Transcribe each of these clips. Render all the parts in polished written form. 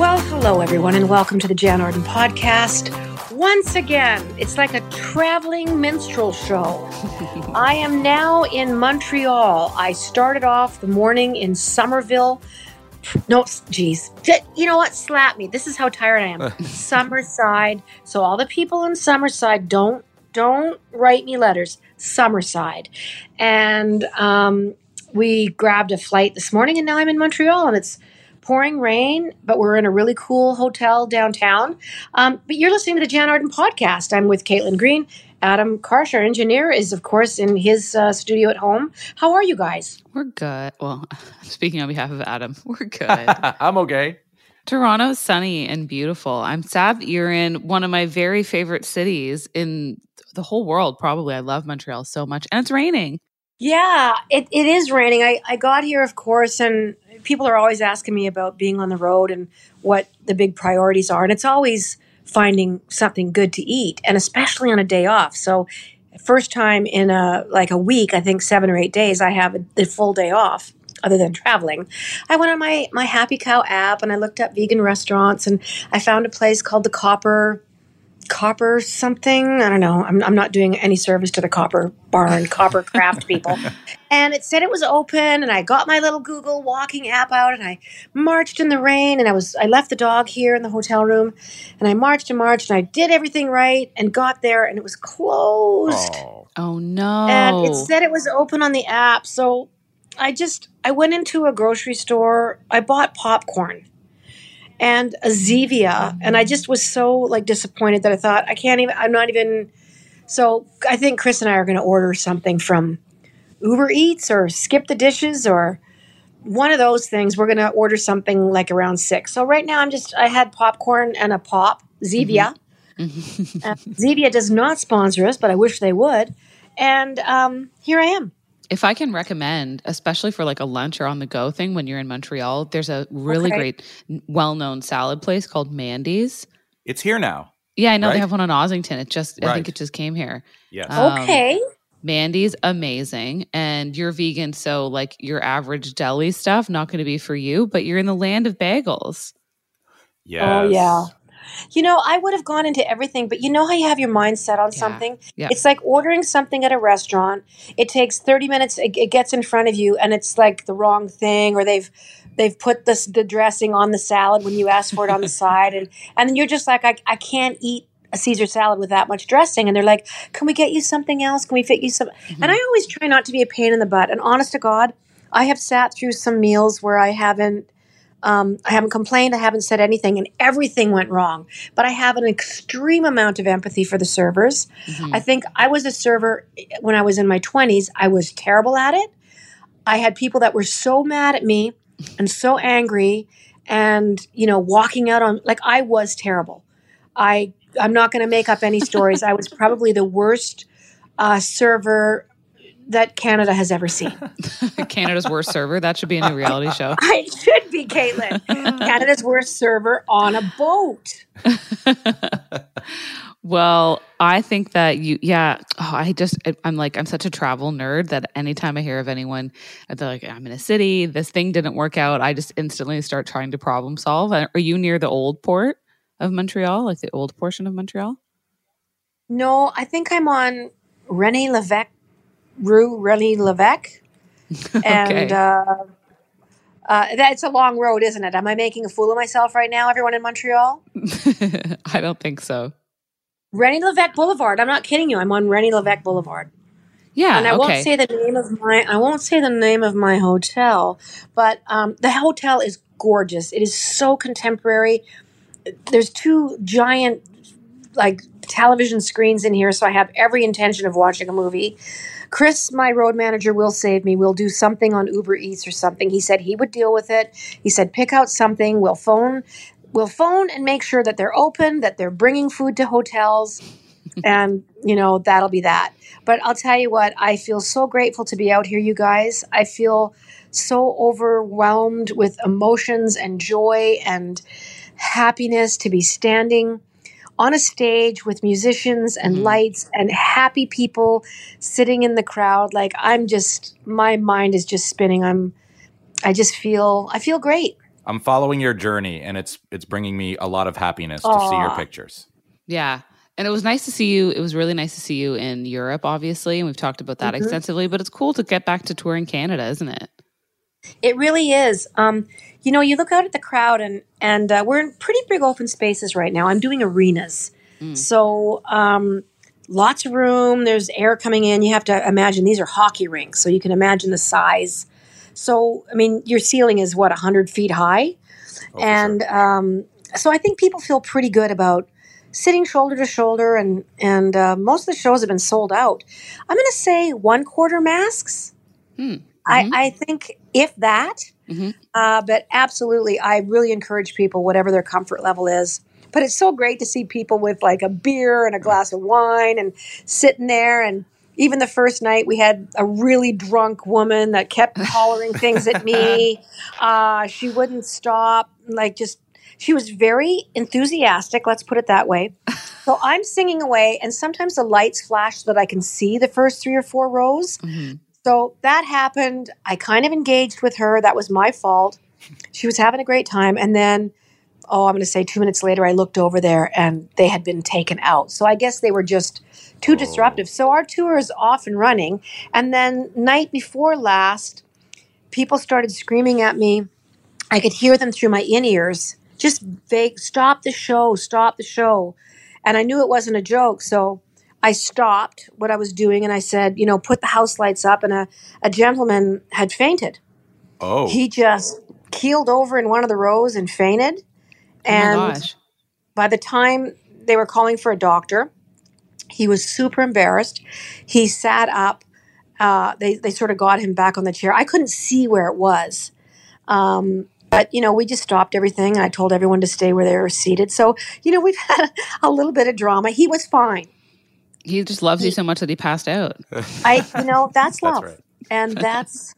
Well, hello, everyone, and welcome to the Jan Arden podcast. Once again, it's like a traveling minstrel show. I am now in Montreal. I started off the morning in Summerville. No, geez. You know what? Slap me. This is how tired I am. Summerside. So all the people in Summerside, don't write me letters. Summerside. And we grabbed a flight this morning, and now I'm in Montreal, and it's pouring rain, but we're in a really cool hotel downtown. But you're listening to the Jan Arden podcast. I'm with Caitlin Green. Adam Karsh, our engineer, is, of course, in his studio at home. How are you guys? We're good. Well, speaking on behalf of Adam, we're good. I'm okay. Toronto's sunny and beautiful. I'm sad you're in one of my very favorite cities in the whole world, probably. I love Montreal so much. And it's raining. Yeah, it is raining. I got here, of course, and people are always asking me about being on the road and what the big priorities are. And it's always finding something good to eat, and especially on a day off. So first time in a week, I think 7 or 8 days, I have the full day off other than traveling. I went on my Happy Cow app and I looked up vegan restaurants, and I found a place called the Copper something. I don't know. I'm not doing any service to the Copper Barn, Copper Craft people. And it said it was open, and I got my little Google walking app out, and I marched in the rain, and I left the dog here in the hotel room, and I marched, and I did everything right and got there, and it was closed. Oh no. And it said it was open on the app. So I went into a grocery store. I bought popcorn and a Zevia, and I just was so disappointed that I thought so I think Chris and I are going to order something from Uber Eats or Skip the Dishes or one of those things. We're going to order something around 6. So right now I had popcorn and a pop, Zevia. Mm-hmm. Zevia does not sponsor us, but I wish they would. And here I am. If I can recommend, especially for a lunch or on the go thing when you're in Montreal, there's a really great well-known salad place called Mandy's. It's here now. Yeah, I know, right? They have one on Ossington. I think it just came here. Yeah. Mandy's, amazing. And you're vegan, so your average deli stuff, not going to be for you, but you're in the land of bagels. Yeah. Oh, yeah. I would have gone into everything, but you know how you have your mind set on something? Yeah. It's like ordering something at a restaurant. It takes 30 minutes. It gets in front of you, and it's the wrong thing, or they've put the dressing on the salad when you asked for it on the side. And then you're just I can't eat a Caesar salad with that much dressing. And they're like, can we get you something else? Can we fit you some? Mm-hmm. And I always try not to be a pain in the butt. And honest to God, I have sat through some meals where I haven't complained. I haven't said anything, and everything went wrong. But I have an extreme amount of empathy for the servers. Mm-hmm. I think I was a server when I was in my 20s. I was terrible at it. I had people that were so mad at me and so angry, and walking out on I was terrible. I'm not going to make up any stories. I was probably the worst server that Canada has ever seen. Canada's worst server? That should be a new reality show. It should be, Caitlin. Canada's worst server on a boat. Well, I think that I'm such a travel nerd that anytime I hear of anyone, they're I'm in a city, this thing didn't work out, I just instantly start trying to problem solve. Are you near the old port of Montreal, the old portion of Montreal? No, I think I'm on René-Lévesque. And okay. That's a long road, isn't it? Am I making a fool of myself right now, everyone in Montreal? I don't think so. René-Lévesque Boulevard. I'm not kidding you. I'm on René-Lévesque Boulevard. Yeah, and I won't say the name of my hotel, but the hotel is gorgeous. It is so contemporary. There's two giant television screens in here, so I have every intention of watching a movie. Chris, my road manager, will save me. We'll do something on Uber Eats or something. He said he would deal with it. He said, pick out something. We'll phone and make sure that they're open, that they're bringing food to hotels, and, that'll be that. But I'll tell you what, I feel so grateful to be out here, you guys. I feel so overwhelmed with emotions and joy and happiness to be standing on a stage with musicians and lights and happy people sitting in the crowd. My mind is just spinning. I feel great. I'm following your journey, and it's bringing me a lot of happiness to see your pictures. Yeah. And it was nice to see you. It was really nice to see you in Europe, obviously. And we've talked about that extensively, but it's cool to get back to touring Canada, isn't it? It really is. You know, you look out at the crowd, and we're in pretty big open spaces right now. I'm doing arenas. So lots of room. There's air coming in. You have to imagine these are hockey rinks. So you can imagine the size. So, I mean, your ceiling is, what, 100 feet high? Oh, and so I think people feel pretty good about sitting shoulder to shoulder, and most of the shows have been sold out. I'm going to say 1/4 masks. I think if that, but absolutely, I really encourage people, whatever their comfort level is. But it's so great to see people with like a beer and a glass of wine and sitting there. And even the first night, we had a really drunk woman that kept hollering things at me. She wouldn't stop, like just. She was very enthusiastic, let's put it that way. So I'm singing away, and sometimes the lights flash so that I can see the first 3 or 4 rows. So that happened. I kind of engaged with her. That was my fault. She was having a great time. And then, I'm going to say 2 minutes later, I looked over there, and they had been taken out. So I guess they were just too disruptive. So our tour is off and running. And then night before last, people started screaming at me. I could hear them through my in-ears. Just vague, stop the show, stop the show. And I knew it wasn't a joke, so I stopped what I was doing, and I said, you know, put the house lights up, and a gentleman had fainted. Oh. He just keeled over in one of the rows and fainted. And oh my gosh. By the time they were calling for a doctor, he was super embarrassed. He sat up. They sort of got him back on the chair. I couldn't see where it was. But, you know, we just stopped everything. I told everyone to stay where they were seated. So, you know, we've had a little bit of drama. He was fine. He just loves you so much that he passed out. You know, that's love. That's right. And that's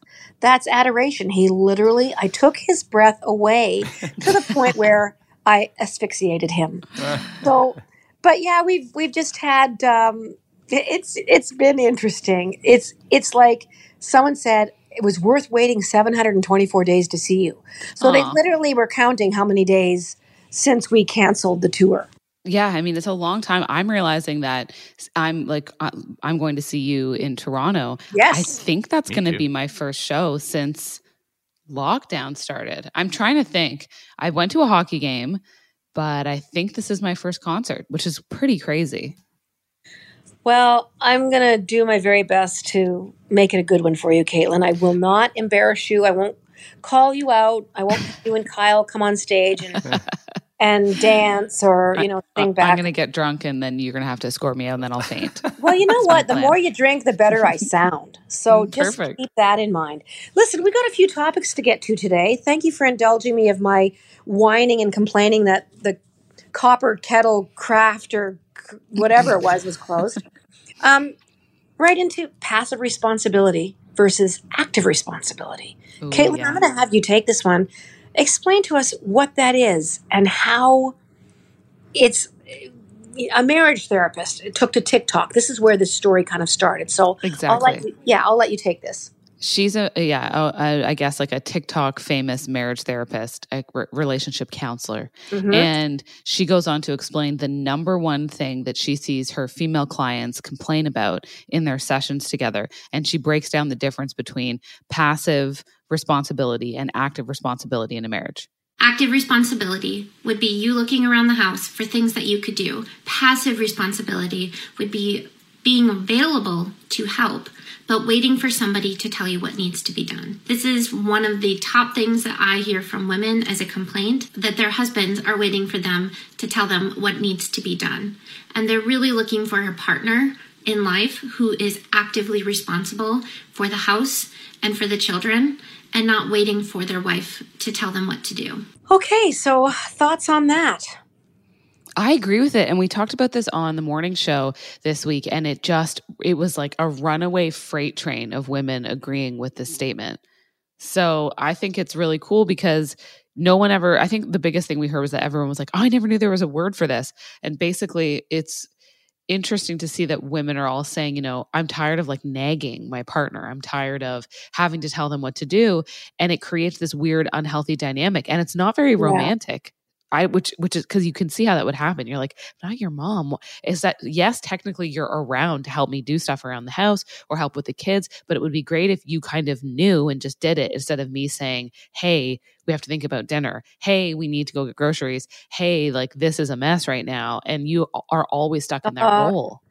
adoration. He literally, I took his breath away to the point where I asphyxiated him. So, but yeah, we've just had, it's been interesting. It's like someone said, it was worth waiting 724 days to see you. So they literally were counting how many days since we canceled the tour. Yeah, I mean, it's a long time. I'm realizing that I'm going to see you in Toronto. Yes. I think that's going to be my first show since lockdown started. I'm trying to think. I went to a hockey game, but I think this is my first concert, which is pretty crazy. Well, I'm going to do my very best to make it a good one for you, Caitlin. I will not embarrass you. I won't call you out. I won't have you and Kyle come on stage and dance or, you know, sing back. I'm going to get drunk, and then you're going to have to escort me out, and then I'll faint. Well, you know what? The more you drink, the better I sound. So just keep that in mind. Listen, we got a few topics to get to today. Thank you for indulging me of my whining and complaining that the copper kettle craft or whatever it was closed. Right into passive responsibility versus active responsibility. Ooh, Caitlin, I'm going to have you take this one. Explain to us what that is and how it's a marriage therapist. It took to TikTok. This is where this story kind of started. So exactly. I'll let you take this. She's I guess like a TikTok famous marriage therapist, a relationship counselor. And she goes on to explain the number one thing that she sees her female clients complain about in their sessions together. And she breaks down the difference between passive responsibility and active responsibility in a marriage. Active responsibility would be you looking around the house for things that you could do. Passive responsibility would be being available to help, but waiting for somebody to tell you what needs to be done. This is one of the top things that I hear from women as a complaint, that their husbands are waiting for them to tell them what needs to be done. And they're really looking for a partner in life who is actively responsible for the house and for the children, and not waiting for their wife to tell them what to do. Okay, so thoughts on that? I agree with it. And we talked about this on the morning show this week, and it was like a runaway freight train of women agreeing with this statement. So I think it's really cool because I think the biggest thing we heard was that everyone was like, oh, I never knew there was a word for this. And basically interesting to see that women are all saying, you know, I'm tired of like nagging my partner. I'm tired of having to tell them what to do. And it creates this weird, unhealthy dynamic. And it's not very romantic. Which is because you can see how that would happen. You're like, not your mom. Is that, yes, technically you're around to help me do stuff around the house or help with the kids, but it would be great if you kind of knew and just did it instead of me saying, hey, we have to think about dinner. Hey, we need to go get groceries. Hey, like this is a mess right now. And you are always stuck in that role.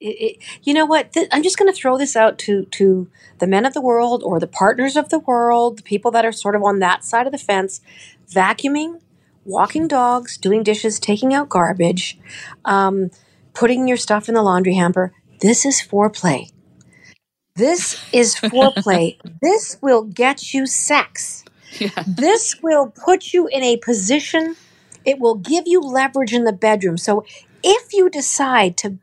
You know what? I'm just going to throw this out to the men of the world or the partners of the world, the people that are sort of on that side of the fence, vacuuming, walking dogs, doing dishes, taking out garbage, putting your stuff in the laundry hamper. This is foreplay. This is foreplay. This will get you sex. Yeah. This will put you in a position. It will give you leverage in the bedroom. So if you decide to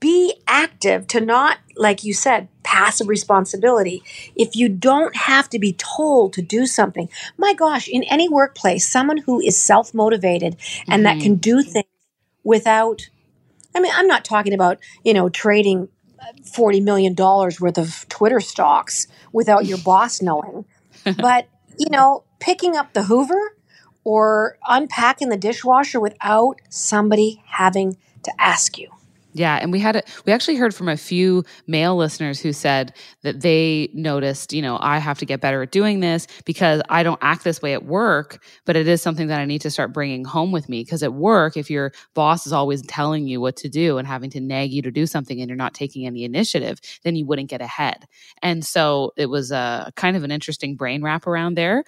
be active, to not, like you said, passive responsibility. If you don't have to be told to do something, my gosh, in any workplace, someone who is self-motivated and that can do things without, I mean, I'm not talking about, you know, trading $40 million worth of Twitter stocks without your boss knowing, but, you know, picking up the Hoover or unpacking the dishwasher without somebody having to ask you. Yeah, and we actually heard from a few male listeners who said that they noticed, you know, I have to get better at doing this because I don't act this way at work, but it is something that I need to start bringing home with me. Because at work, if your boss is always telling you what to do and having to nag you to do something and you're not taking any initiative, then you wouldn't get ahead. And so it was a kind of an interesting brain wrap around there.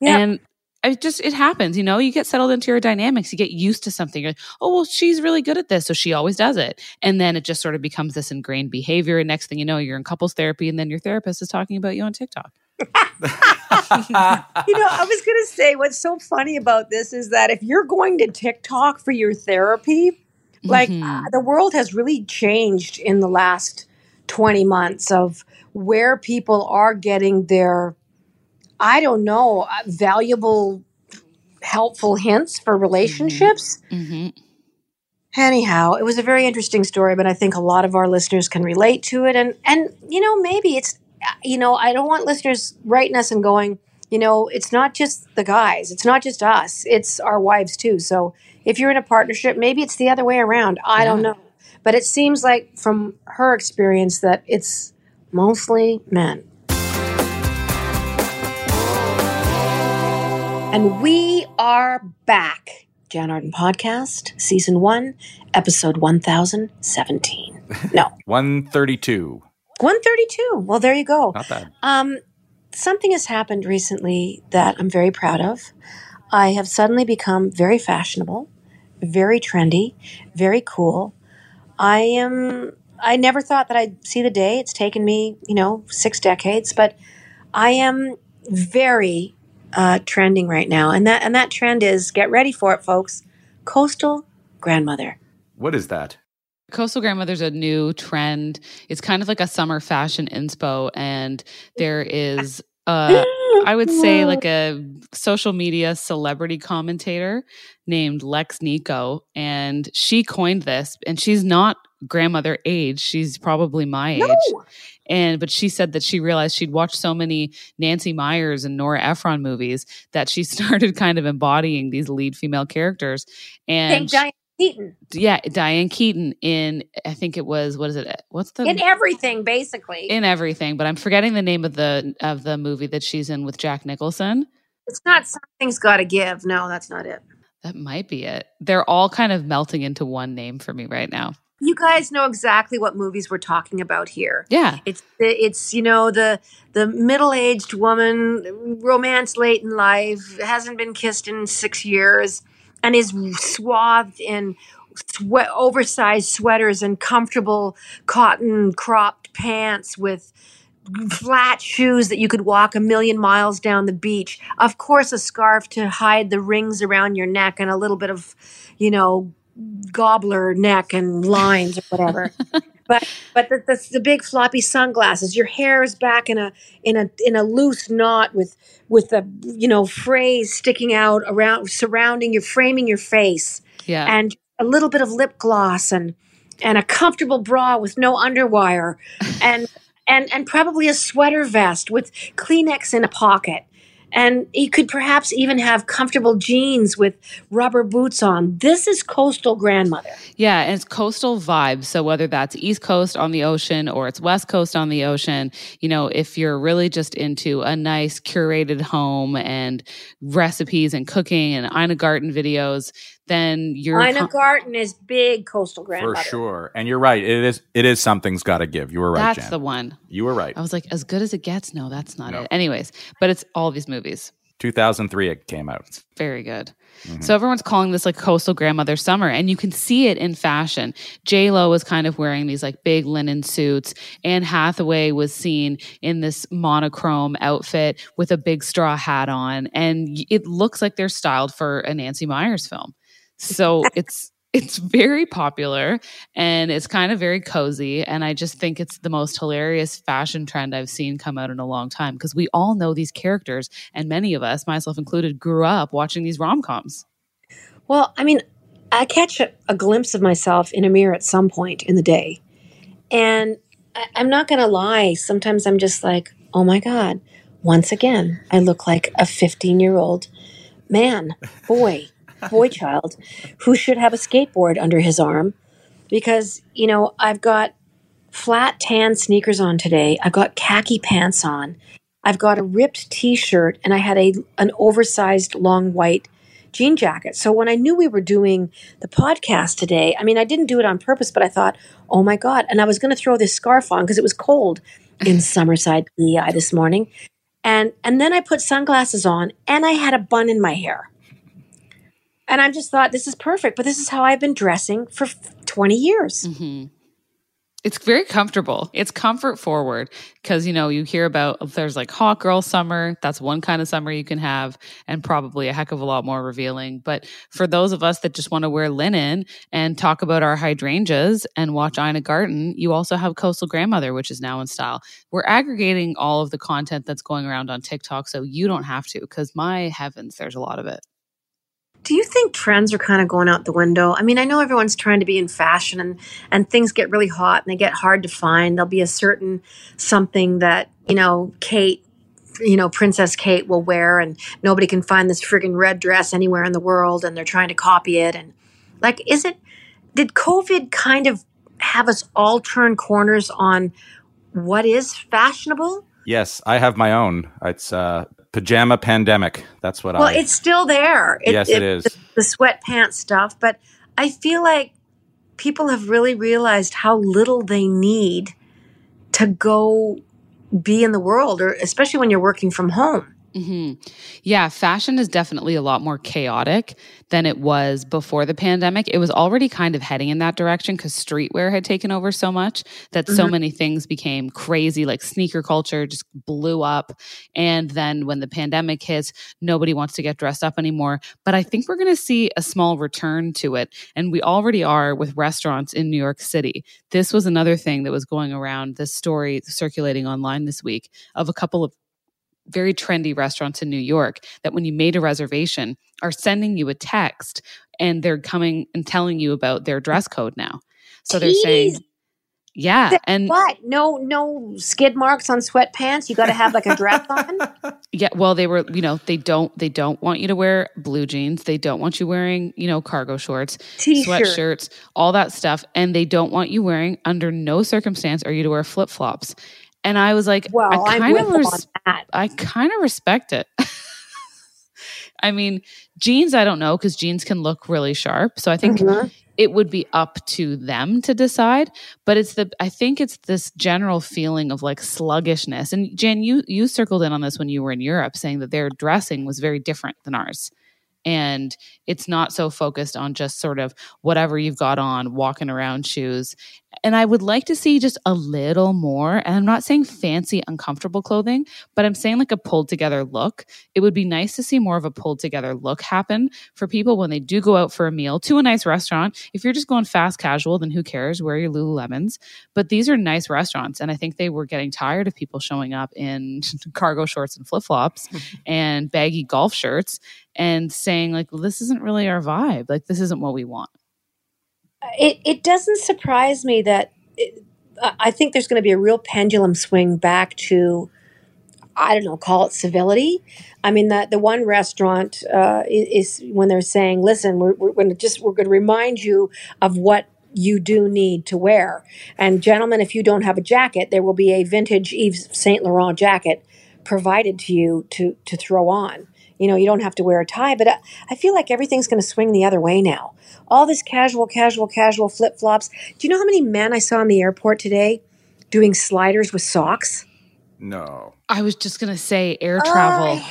Yeah. And it happens, you know, you get settled into your dynamics, you get used to something. You're like, oh, well, she's really good at this, so she always does it. And then it just sort of becomes this ingrained behavior. And next thing you know, you're in couples therapy and then your therapist is talking about you on TikTok. You know, I was going to say, what's so funny about this is that if you're going to TikTok for your therapy, like the world has really changed in the last 20 months of where people are getting their valuable, helpful hints for relationships. Anyhow, it was a very interesting story, but I think a lot of our listeners can relate to it. And you know, maybe it's, you know, I don't want listeners writing us and going, you know, it's not just the guys. It's not just us. It's our wives too. So if you're in a partnership, maybe it's the other way around. I don't know. But it seems like from her experience that it's mostly men. And we are back. Jan Arden Podcast, Season 1, Episode 1017. No. 132. 132. Well, there you go. Not bad. Something has happened recently that I'm very proud of. I have suddenly become very fashionable, very trendy, very cool. I never thought that I'd see the day. It's taken me, you know, 6 decades, but I am very trending right now. And that trend is, get ready for it, folks, coastal grandmother. What is that? Coastal grandmother's a new trend. It's kind of like a summer fashion inspo. And there is, I would say, like a social media celebrity commentator named Lex Nico. And she coined this, and she's not grandmother age. She's probably my age. But she said that she realized she'd watched so many Nancy Meyers and Nora Ephron movies that she started kind of embodying these lead female characters. And Diane Keaton. Yeah, Diane Keaton in, I think it was, in everything, basically. In everything, but I'm forgetting the name of the movie that she's in with Jack Nicholson. It's not Something's Gotta Give. No, that's not it. That might be it. They're all kind of melting into one name for me right now. You guys know exactly what movies we're talking about here. Yeah. It's you know, the middle-aged woman, romance late in life, hasn't been kissed in 6 years, and is swathed in oversized sweaters and comfortable cotton cropped pants with flat shoes that you could walk 1,000,000 miles down the beach. Of course, a scarf to hide the rings around your neck and a little bit of, you know, gobbler neck and lines or whatever, but the big floppy sunglasses. Your hair is back in a loose knot with a, you know, frizz sticking out surrounding your face, yeah, and a little bit of lip gloss and and a comfortable bra with no underwire, and probably a sweater vest with Kleenex in a pocket. And he could perhaps even have comfortable jeans with rubber boots on. This is coastal grandmother. Yeah, and it's coastal vibe. So whether that's East Coast on the ocean or it's West Coast on the ocean, you know, if you're really just into a nice curated home and recipes and cooking and Ina Garten videos, then you're... Ina Garten is big coastal grandmother. For sure. And you're right. It is Something's Gotta Give. You were right, Jan. That's the one. You were right. I was like, as good as it gets? No, that's not it. Anyways, but it's all these movies. 2003 it came out. It's very good. Mm-hmm. So everyone's calling this like coastal grandmother summer, and you can see it in fashion. J-Lo was kind of wearing these like big linen suits. Anne Hathaway was seen in this monochrome outfit with a big straw hat on, and it looks like they're styled for a Nancy Meyers film. So it's very popular, and it's kind of very cozy. And I just think it's the most hilarious fashion trend I've seen come out in a long time, because we all know these characters, and many of us, myself included, grew up watching these rom-coms. Well, I mean, I catch a glimpse of myself in a mirror at some point in the day. And I'm not going to lie. Sometimes I'm just like, oh my God, once again, I look like a 15-year-old boy child who should have a skateboard under his arm, because, you know, I've got flat tan sneakers on today. I've got khaki pants on. I've got a ripped T-shirt, and I had an oversized long white jean jacket. So when I knew we were doing the podcast today, I mean, I didn't do it on purpose, but I thought, oh my God. And I was going to throw this scarf on because it was cold in Summerside, PEI this morning. And then I put sunglasses on, and I had a bun in my hair. And I just thought, this is perfect, but this is how I've been dressing for 20 years. Mm-hmm. It's very comfortable. It's comfort forward, because, you know, you hear about there's like hot girl summer. That's one kind of summer you can have, and probably a heck of a lot more revealing. But for those of us that just want to wear linen and talk about our hydrangeas and watch Ina Garten, you also have Coastal Grandmother, which is now in style. We're aggregating all of the content that's going around on TikTok, so you don't have to, because my heavens, there's a lot of it. Do you think trends are kind of going out the window? I mean, I know everyone's trying to be in fashion, and things get really hot and they get hard to find. There'll be a certain something that, you know, Kate, you know, Princess Kate will wear, and nobody can find this friggin' red dress anywhere in the world, and they're trying to copy it. And like, did COVID kind of have us all turn corners on what is fashionable? Yes, I have my own. It's pajama pandemic. That's what Well, it's still there. Yes, it is. The sweatpants stuff. But I feel like people have really realized how little they need to go be in the world, or especially when you're working from home. Mm-hmm. Yeah, fashion is definitely a lot more chaotic than it was before the pandemic. It was already kind of heading in that direction, because streetwear had taken over so much that so many things became crazy, like sneaker culture just blew up. And then when the pandemic hits, nobody wants to get dressed up anymore. But I think we're going to see a small return to it. And we already are with restaurants in New York City. This was another thing that was going around, this story circulating online this week, of a couple of very trendy restaurants in New York that when you made a reservation are sending you a text, and they're coming and telling you about their dress code now. So they're saying, yeah. And what? No skid marks on sweatpants. You got to have like a dress on. Yeah. Well, they were, you know, they don't want you to wear blue jeans. They don't want you wearing, you know, cargo shorts, sweatshirts, all that stuff. And they don't want you wearing, under no circumstance are you to wear flip-flops. And I was like, well, I kind of respect it. I mean, jeans, I don't know, because jeans can look really sharp. So I think it would be up to them to decide. But I think it's this general feeling of like sluggishness. And Jan, you circled in on this when you were in Europe, saying that their dressing was very different than ours. And it's not so focused on just sort of whatever you've got on, walking around shoes. And I would like to see just a little more, and I'm not saying fancy, uncomfortable clothing, but I'm saying like a pulled together look. It would be nice to see more of a pulled together look happen for people when they do go out for a meal to a nice restaurant. If you're just going fast casual, then who cares? Wear your Lululemons. But these are nice restaurants, and I think they were getting tired of people showing up in cargo shorts and flip-flops and baggy golf shirts and saying like, this isn't really our vibe. Like, this isn't what we want. It doesn't surprise me that I think there's going to be a real pendulum swing back to, I don't know, call it civility. I mean, the one restaurant is when they're saying, listen, we're going to remind you of what you do need to wear. And gentlemen, if you don't have a jacket, there will be a vintage Yves Saint Laurent jacket provided to you to throw on. You know, you don't have to wear a tie, but I feel like everything's going to swing the other way now. All this casual flip-flops. Do you know how many men I saw in the airport today doing sliders with socks? No. I was just going to say air travel.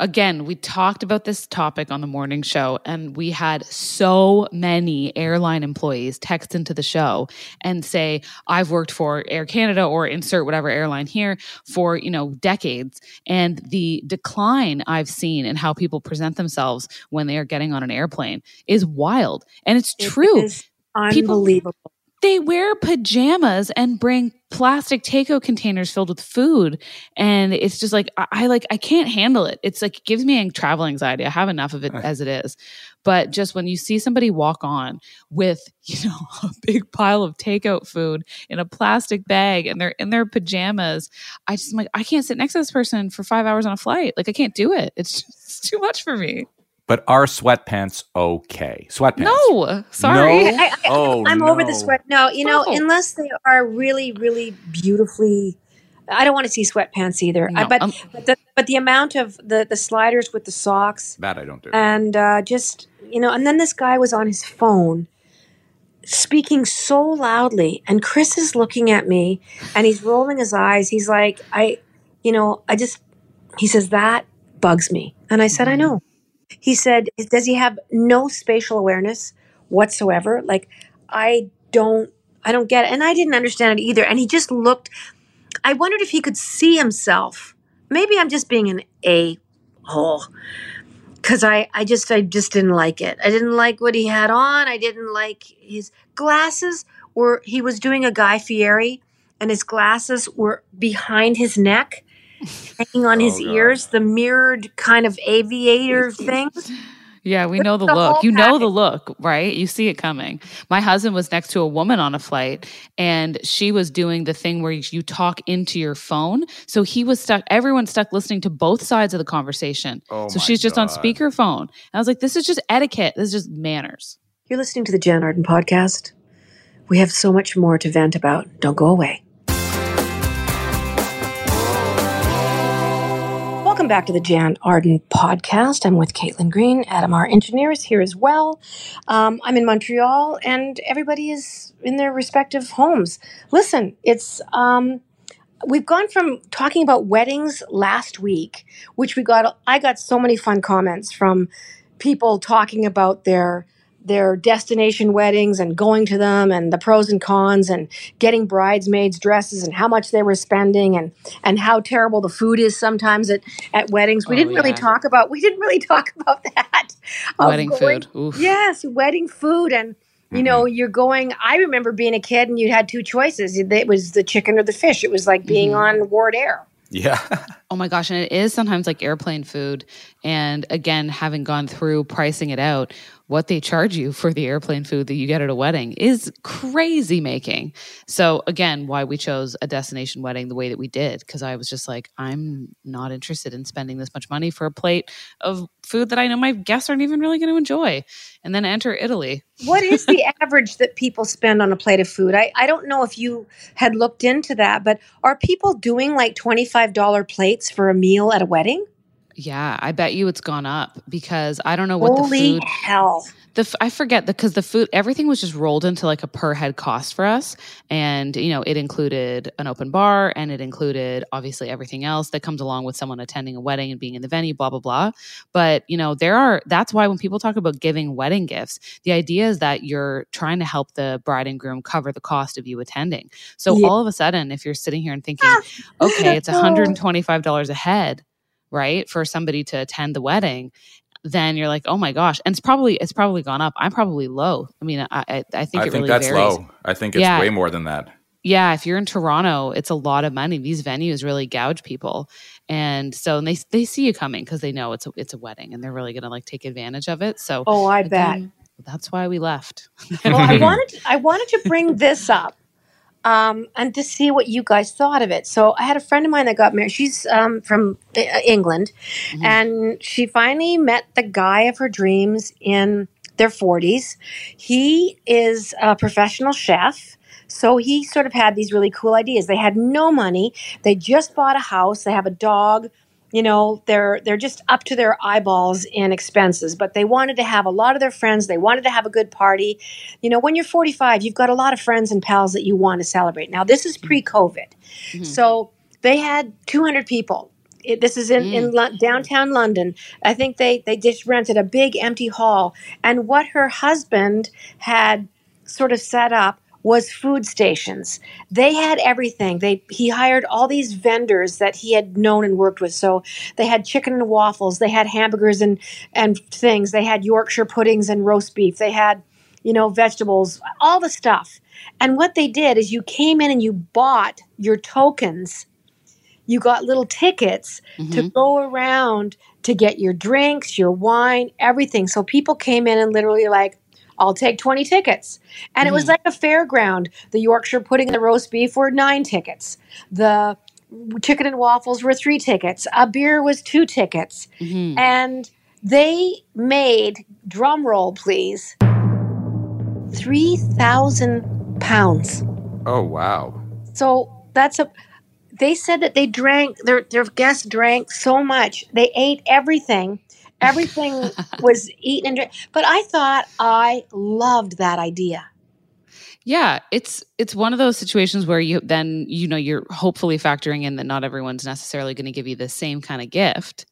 Again, we talked about this topic on the morning show, and we had so many airline employees text into the show and say, I've worked for Air Canada or insert whatever airline here for, decades. And the decline I've seen in how people present themselves when they are getting on an airplane is wild. And it's true. It's unbelievable. They wear pajamas and bring plastic takeout containers filled with food. And it's just like, I can't handle it. It's like, it gives me travel anxiety. I have enough of it as it is. But just when you see somebody walk on with, a big pile of takeout food in a plastic bag and they're in their pajamas, I just am like, I can't sit next to this person for 5 hours on a flight. Like, I can't do it. It's just too much for me. But are sweatpants okay? Sweatpants? No, sorry. No? I'm over the sweat. No, unless they are really, really beautifully. I don't want to see sweatpants either. No, but the amount of the sliders with the socks that I don't do, and and then this guy was on his phone, speaking so loudly, and Chris is looking at me, and he's rolling his eyes. He's like, he says that bugs me, and I said, I know. He said, does he have no spatial awareness whatsoever? Like, I don't get it. And I didn't understand it either. And he just looked, I wondered if he could see himself. Maybe I'm just being an a-hole because I just didn't like it. I didn't like what he had on. I didn't like his glasses. He was doing a Guy Fieri and his glasses were behind his neck. Hanging on his ears, the mirrored kind of aviator thing. Yeah, we know the look. You know the look, right? You see it coming. My husband was next to a woman on a flight, and she was doing the thing where you talk into your phone. So he was stuck. Everyone's stuck listening to both sides of the conversation. Oh, so she's just on speakerphone. And I was like, this is just etiquette. This is just manners. You're listening to the Jan Arden podcast. We have so much more to vent about. Don't go away. Welcome back to the Jan Arden podcast. I'm with Caitlin Green. Adam, our engineer, is here as well. I'm in Montreal, and everybody is in their respective homes. Listen, it's we've gone from talking about weddings last week, which I got so many fun comments from people talking about their destination weddings and going to them and the pros and cons and getting bridesmaids dresses and how much they were spending and how terrible the food is sometimes at weddings. We didn't really talk about that. Wedding food. Oof. Yes, wedding food. And, you're going, I remember being a kid and you had two choices. It was the chicken or the fish. It was like being on Ward Air. Yeah. Oh my gosh. And it is sometimes like airplane food. And again, having gone through pricing it out, what they charge you for the airplane food that you get at a wedding is crazy making. So again, why we chose a destination wedding the way that we did, because I was just like, I'm not interested in spending this much money for a plate of food that I know my guests aren't even really going to enjoy. And then enter Italy. What is the average that people spend on a plate of food? I don't know if you had looked into that, but are people doing like $25 plates for a meal at a wedding? Yeah, I bet you it's gone up because I don't know what the food... Holy hell. I forget because the food, everything was just rolled into like a per head cost for us. And, it included an open bar and it included obviously everything else that comes along with someone attending a wedding and being in the venue, blah, blah, blah. But, that's why when people talk about giving wedding gifts, the idea is that you're trying to help the bride and groom cover the cost of you attending. So all of a sudden, if you're sitting here and thinking, okay, it's $125 a head, right, for somebody to attend the wedding, then you're like, oh my gosh. And it's probably gone up. I'm probably low. I mean, I think it really varies. Low. I think it's way more than that. Yeah. If you're in Toronto, it's a lot of money. These venues really gouge people. And so they see you coming because they know it's a wedding and they're really going to like take advantage of it. So I bet. that's why we left. Well, I wanted to bring this up and to see what you guys thought of it. So I had a friend of mine that got married. She's from England, mm-hmm. and she finally met the guy of her dreams in their 40s. He is a professional chef. So he sort of had these really cool ideas. They had no money. They just bought a house. They have a dog. You know, they're just up to their eyeballs in expenses. But they wanted to have a lot of their friends. They wanted to have a good party. You know, when you're 45, you've got a lot of friends and pals that you want to celebrate. Now, this is pre-COVID. Mm-hmm. So they had 200 people. This is in downtown London. I think they just rented a big empty hall. And what her husband had sort of set up was food stations. They had everything. He hired all these vendors that he had known and worked with. So they had chicken and waffles. They had hamburgers and things. They had Yorkshire puddings and roast beef. They had, you know, vegetables, all the stuff. And what they did is you came in and you bought your tokens. You got little tickets mm-hmm. to go around to get your drinks, your wine, everything. So people came in and literally like, I'll take 20 tickets. And it was like a fairground. The Yorkshire pudding and the roast beef were 9 tickets. The chicken and waffles were 3 tickets. A beer was 2 tickets. Mm-hmm. And they made, drum roll please, £3,000. Oh, wow. So they said that they drank, their guests drank so much. They ate everything. Everything was eaten and drank. But I thought I loved that idea. Yeah, it's one of those situations where you then, you know, you're hopefully factoring in that not everyone's necessarily going to give you the same kind of gift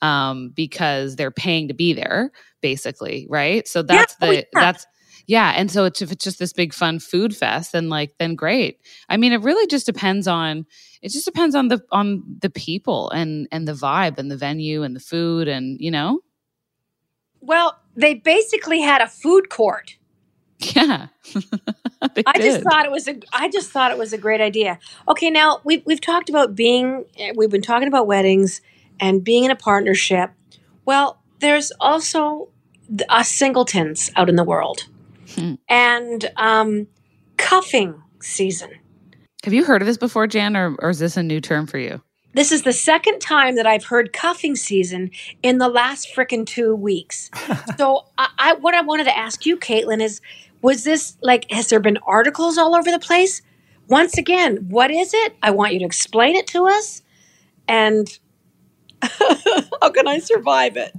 because they're paying to be there, basically, right? So that's and so if it's just this big fun food fest, then great. I mean, it really just depends on the people and the vibe and the venue and the food and, you know. Well, they basically had a food court. Yeah. I just thought it was a great idea. Okay, now we've talked about we've been talking about weddings and being in a partnership. Well, there's also us singletons out in the world. And cuffing season. Have you heard of this before, Jan, or is this a new term for you? This is the second time that I've heard cuffing season in the last frickin' 2 weeks. So what I wanted to ask you, Caitlin, is, was this like, has there been articles all over the place? Once again, what is it? I want you to explain it to us. And how can I survive it?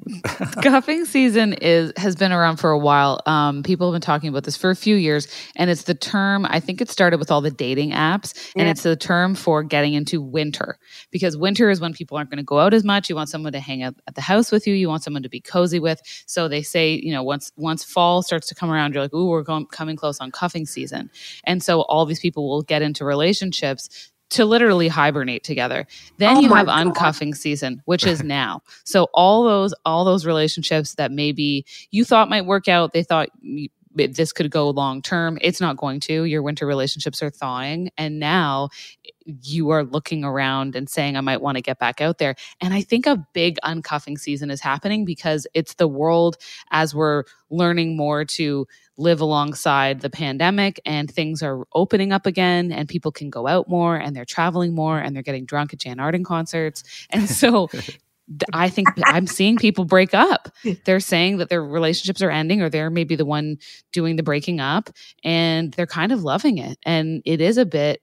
Cuffing season has been around for a while. People have been talking about this for a few years, and it's the term, I think it started with all the dating apps, and it's the term for getting into winter, because winter is when people aren't going to go out as much. You want someone to hang out at the house with you. You want someone to be cozy with. So they say, you know, once fall starts to come around, you're like, ooh, we're coming close on cuffing season. And so all these people will get into relationships to literally hibernate together. Then you have uncuffing season, which is now. So all those relationships that maybe you thought might work out, they thought this could go long term. It's not going to. Your winter relationships are thawing, and now you are looking around and saying, I might want to get back out there. And I think a big uncuffing season is happening because it's the world, as we're learning more to live alongside the pandemic, and things are opening up again, and people can go out more, and they're traveling more, and they're getting drunk at Jan Arden concerts. And so I think I'm seeing people break up. They're saying that their relationships are ending, or they're maybe the one doing the breaking up, and they're kind of loving it. And it is a bit,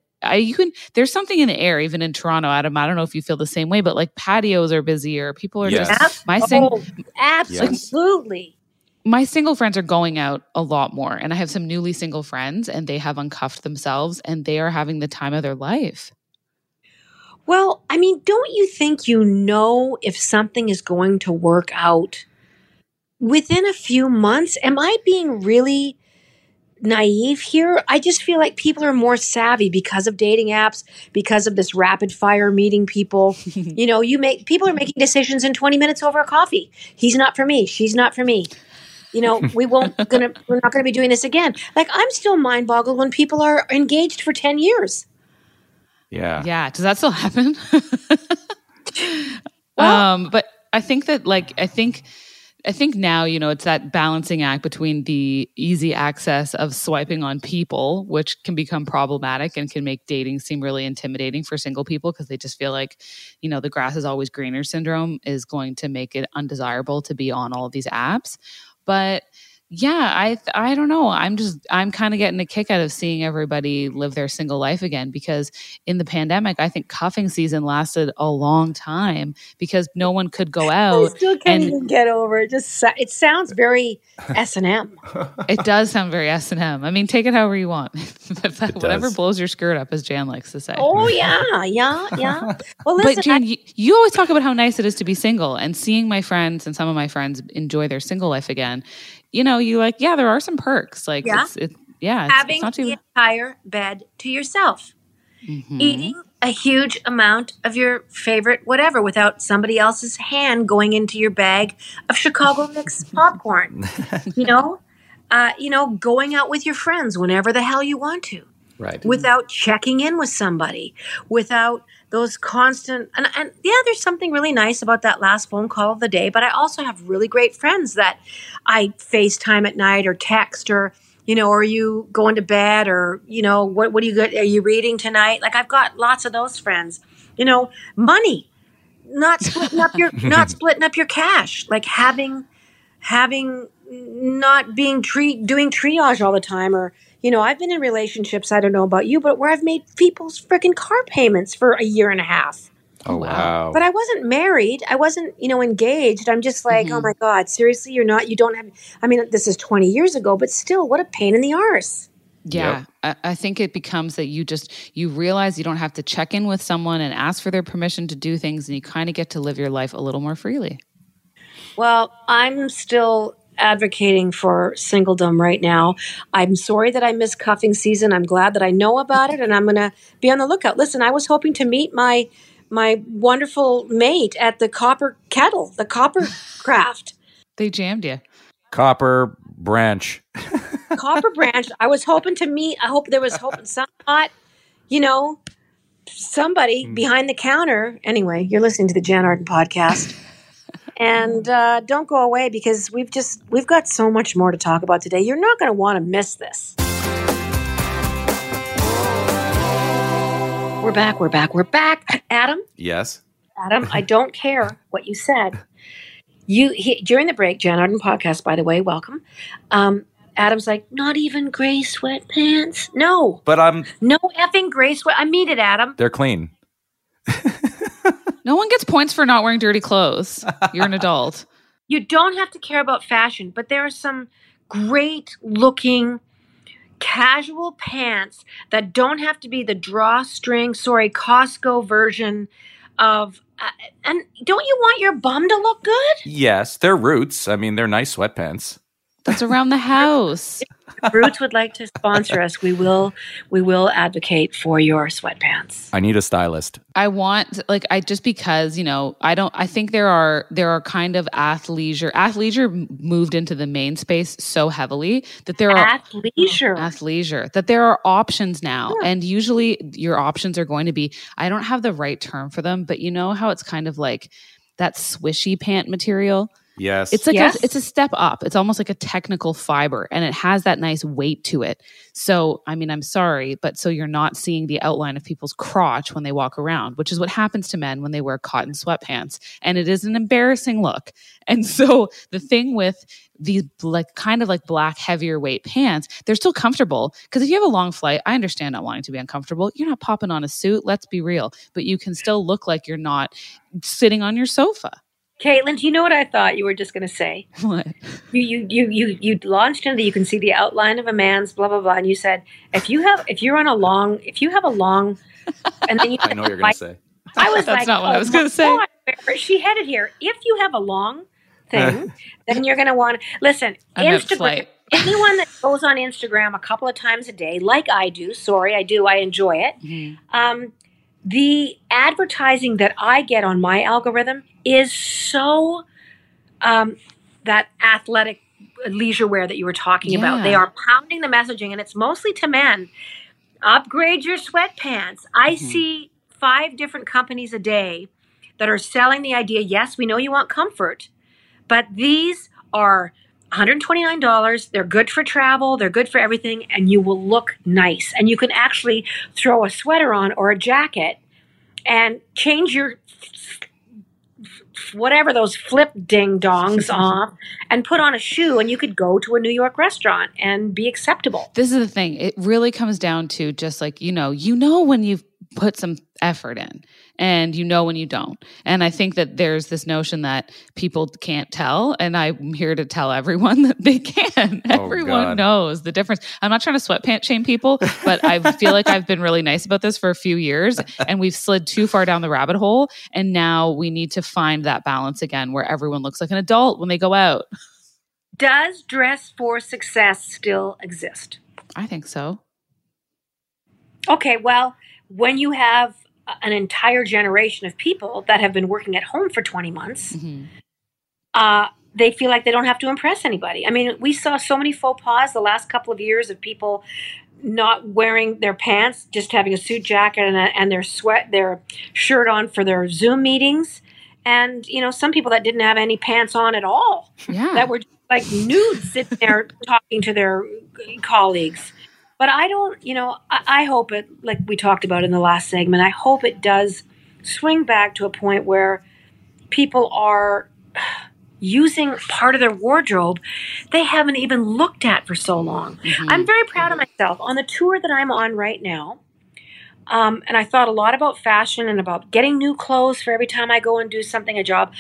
there's something in the air, even in Toronto, Adam. I don't know if you feel the same way, but like patios are busier. People are just absolutely. My single friends are going out a lot more, and I have some newly single friends, and they have uncuffed themselves, and they are having the time of their life. Well, I mean, don't you think you know if something is going to work out within a few months? Am I being really naive here? I just feel like people are more savvy because of dating apps, because of this rapid fire meeting people. You know, people are making decisions in 20 minutes over a coffee. He's not for me. She's not for me. You know, we're not going to be doing this again. Like, I'm still mind boggled when people are engaged for 10 years. Yeah. Yeah. Does that still happen? Well, but I think that, like, I think now, you know, it's that balancing act between the easy access of swiping on people, which can become problematic and can make dating seem really intimidating for single people because they just feel like, you know, the grass is always greener syndrome is going to make it undesirable to be on all of these apps. But yeah, I don't know. I'm kind of getting a kick out of seeing everybody live their single life again, because in the pandemic, I think cuffing season lasted a long time because no one could go out. I still can't even get over it. It sounds very S&M. It does sound very S&M. I mean, take it however you want. Whatever blows your skirt up, as Jan likes to say. Oh, yeah. Well, listen, but Jan, you always talk about how nice it is to be single, and seeing my friends and some of my friends enjoy their single life again. You know, there are some perks. Like, yeah. Having it's not too... the entire bed to yourself. Mm-hmm. Eating a huge amount of your favorite whatever without somebody else's hand going into your bag of Chicago mix popcorn. Going out with your friends whenever the hell you want to. Right. Without checking in with somebody. Without those constant... And yeah, there's something really nice about that last phone call of the day, but I also have really great friends that I FaceTime at night or text or, you know, are you going to bed or, you know, what are you reading tonight? Like, I've got lots of those friends. You know, money. Not splitting up your cash. Like having not being doing triage all the time or... You know, I've been in relationships, I don't know about you, but where I've made people's freaking car payments for a year and a half. Oh, wow. But I wasn't married. I wasn't, engaged. I'm just like, mm-hmm. Oh, my God, seriously, this is 20 years ago, but still, what a pain in the arse. Yeah. Yep. I think it becomes that you realize you don't have to check in with someone and ask for their permission to do things, and you kind of get to live your life a little more freely. Well, I'm still... advocating for singledom right now. I'm sorry that I missed cuffing season. I'm glad that I know about it, and I'm going to be on the lookout. Listen, I was hoping to meet my wonderful mate at the Copper Kettle, the Copper Craft. They jammed you. Copper Branch. Copper Branch. I was hoping to meet. I hope there was some hot, somebody behind the counter. Anyway, you're listening to the Jan Arden podcast. And don't go away, because we've got so much more to talk about today. You're not going to want to miss this. We're back. Adam? Yes? Adam, I don't care what you said. During the break, Jan Arden podcast, by the way, welcome. Adam's like, not even gray sweatpants? No. But I'm... No effing gray sweat. I mean it, Adam. They're clean. No one gets points for not wearing dirty clothes. You're an adult. You don't have to care about fashion, but there are some great looking casual pants that don't have to be the drawstring, Costco version of, and don't you want your bum to look good? Yes, they're Roots. I mean, they're nice sweatpants. That's around the house. If Roots would like to sponsor us, we will advocate for your sweatpants. I need a stylist. I want, I think there are kind of athleisure. Athleisure moved into the main space so heavily that there are options now. Sure. And usually your options are going to be, I don't have the right term for them, but you know how it's kind of like that swishy pant material. Yes. It's like it's a step up. It's almost like a technical fiber, and it has that nice weight to it. So, I mean, I'm sorry, but so you're not seeing the outline of people's crotch when they walk around, which is what happens to men when they wear cotton sweatpants. And it is an embarrassing look. And so the thing with these black heavier weight pants, they're still comfortable, because if you have a long flight, I understand not wanting to be uncomfortable. You're not popping on a suit, let's be real, but you can still look like you're not sitting on your sofa. Caitlin, do you know what I thought you were just going to say? What? You launched into the, you can see the outline of a man's blah blah blah, and you said if you have a long, and then you I know what you're going to say. I was that's like, not what I was going to say. God, where is she headed here? If you have a long thing, then you're going to want to listen. I'm Instagram. Anyone that goes on Instagram a couple of times a day, like I do. Sorry, I do. I enjoy it. Mm-hmm. The advertising that I get on my algorithm is so that athletic leisure wear that you were talking about. They are pounding the messaging, and it's mostly to men. Upgrade your sweatpants. I see 5 different companies a day that are selling the idea, yes, we know you want comfort, but these are $129. They're good for travel. They're good for everything. And you will look nice. And you can actually throw a sweater on or a jacket and change your whatever those flip ding-dongs off and put on a shoe, and you could go to a New York restaurant and be acceptable. This is the thing. It really comes down to just like, you know when you've put some effort in and you know when you don't. And I think that there's this notion that people can't tell, and I'm here to tell everyone that they can. Everyone knows the difference. I'm not trying to sweat pant shame people, but I feel like I've been really nice about this for a few years, and we've slid too far down the rabbit hole, and now we need to find that balance again where everyone looks like an adult when they go out. Does dress for success still exist? I think so. Okay, well, when you have an entire generation of people that have been working at home for 20 months, mm-hmm. They feel like they don't have to impress anybody. I mean, we saw so many faux pas the last couple of years of people not wearing their pants, just having a suit jacket and their shirt on for their Zoom meetings. And, some people that didn't have any pants on at all, that were just like nude sitting there talking to their colleagues. But I don't, I hope it, like we talked about in the last segment, I hope it does swing back to a point where people are using part of their wardrobe they haven't even looked at for so long. Mm-hmm. I'm very proud of myself. On the tour that I'm on right now, and I thought a lot about fashion and about getting new clothes for every time I go and do something, a job.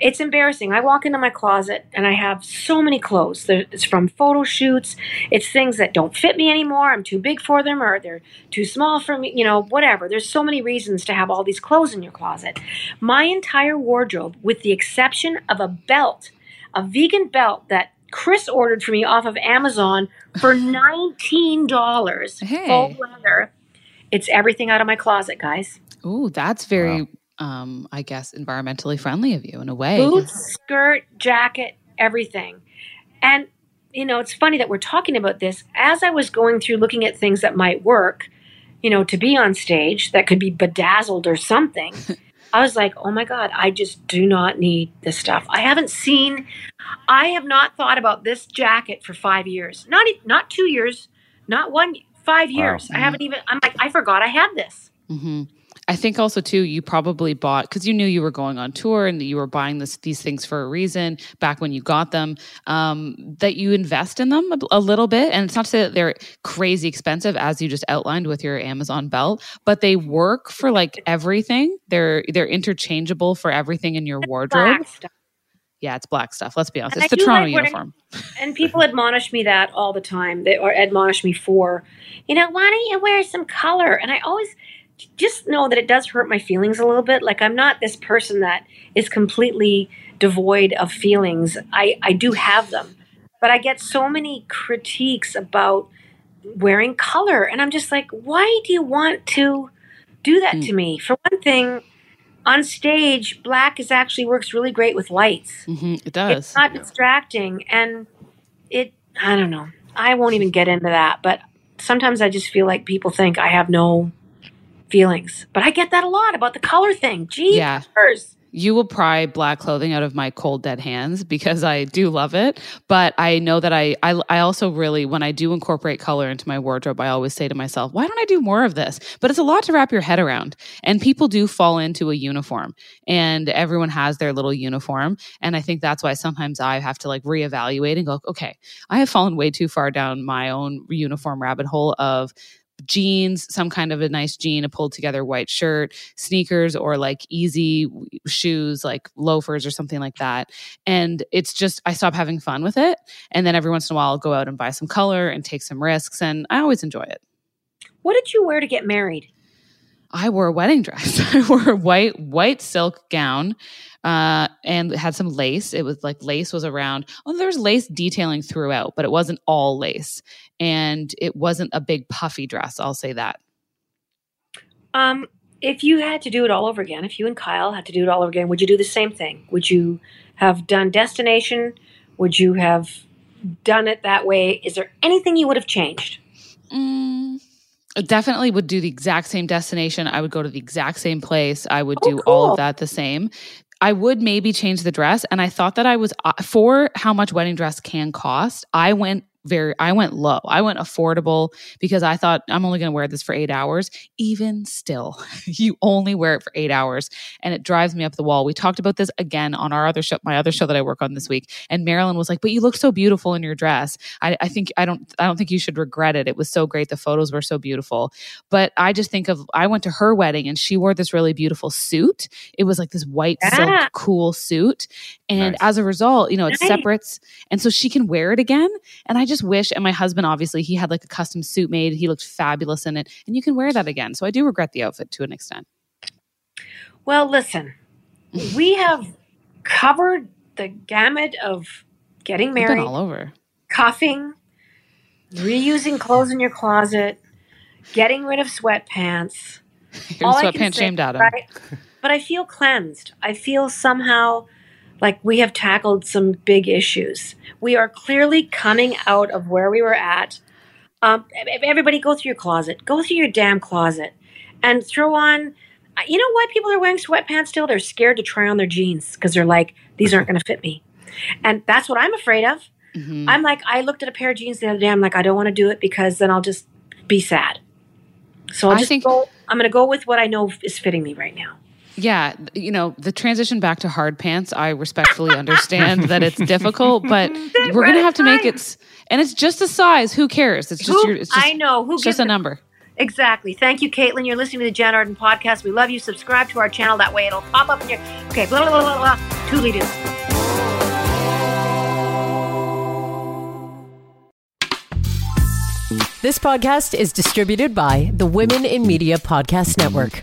It's embarrassing. I walk into my closet and I have so many clothes. It's from photo shoots. It's things that don't fit me anymore. I'm too big for them, or they're too small for me, whatever. There's so many reasons to have all these clothes in your closet. My entire wardrobe, with the exception of a belt, a vegan belt that Chris ordered for me off of Amazon for $19, full leather. It's everything out of my closet, guys. Ooh, that's very... Wow. I guess environmentally friendly of you in a way. Boots, skirt, jacket, everything. And, it's funny that we're talking about this. As I was going through looking at things that might work, to be on stage that could be bedazzled or something, I was like, oh my God, I just do not need this stuff. I have not thought about this jacket for 5 years. Not 2 years, not 5 years. Wow. I haven't even, I'm like, I forgot I had this. Mm-hmm. I think also too, you probably bought, because you knew you were going on tour and that you were buying these things for a reason back when you got them, that you invest in them a little bit. And it's not to say that they're crazy expensive, as you just outlined with your Amazon belt, but they work for like everything. They're interchangeable for everything in your wardrobe. Yeah, it's black stuff. Let's be honest. It's the Toronto uniform. And people admonish me that all the time. They admonish me for, why don't you wear some color? And I always... just know that it does hurt my feelings a little bit. Like, I'm not this person that is completely devoid of feelings. I do have them. But I get so many critiques about wearing color. And I'm just like, why do you want to do that to me? For one thing, on stage, black actually works really great with lights. Mm-hmm, it does. It's not distracting. And I don't know. I won't even get into that. But sometimes I just feel like people think I have no... feelings. But I get that a lot about the color thing. Jeez. Yeah. You will pry black clothing out of my cold, dead hands because I do love it. But I know that I also really, when I do incorporate color into my wardrobe, I always say to myself, why don't I do more of this? But it's a lot to wrap your head around. And people do fall into a uniform, and everyone has their little uniform. And I think that's why sometimes I have to like reevaluate and go, okay, I have fallen way too far down my own uniform rabbit hole of jeans, some kind of a nice jean, a pulled together white shirt, sneakers, or like easy shoes, like loafers or something like that. And it's just, I stop having fun with it. And then every once in a while, I'll go out and buy some color and take some risks. And I always enjoy it. What did you wear to get married? I wore a wedding dress. I wore a white silk gown and had some lace. It was like lace was around. Oh, there's lace detailing throughout, but it wasn't all lace. And it wasn't a big puffy dress. I'll say that. If you had to do it all over again, if you and Kyle had to do it all over again, would you do the same thing? Would you have done destination? Would you have done it that way? Is there anything you would have changed? I definitely would do the exact same destination. I would go to the exact same place. I would do all of that the same. I would maybe change the dress. And I thought that I was, for how much wedding dress can cost, I went low. I went affordable because I thought I'm only going to wear this for 8 hours. Even still, you only wear it for 8 hours and it drives me up the wall. We talked about this again on our other show, my other show that I work on this week. And Marilyn was like, but you look so beautiful in your dress. I don't think you should regret it. It was so great. The photos were so beautiful. But I just think of, I went to her wedding and she wore this really beautiful suit. It was like this white silk cool suit. And as a result, it separates. And so she can wear it again. And I just wish, and my husband, obviously, he had like a custom suit made. He looked fabulous in it. And you can wear that again. So I do regret the outfit to an extent. Well, listen, we have covered the gamut of getting married, all over, cuffing, reusing clothes in your closet, getting rid of sweatpants. All sweatpants shamed out of. Right? But I feel cleansed. I feel somehow like we have tackled some big issues. We are clearly coming out of where we were at. Everybody go through your closet. Go through your damn closet. And throw on... You know why people are wearing sweatpants still? They're scared to try on their jeans because they're like, these aren't going to fit me. And that's what I'm afraid of. Mm-hmm. I'm like, I looked at a pair of jeans the other day. I'm like, I don't want to do it because then I'll just be sad. So I'm going to go with what I know is fitting me right now. Yeah, the transition back to hard pants, I respectfully understand that it's difficult, but we're going to have to make it, and it's just a size. Who cares? It's just a number. Exactly. Thank you, Caitlin. You're listening to the Jan Arden Podcast. We love you. Subscribe to our channel. That way it'll pop up in your, okay, blah, blah, blah, blah, blah. Toodly-doo. This podcast is distributed by the Women in Media Podcast Network.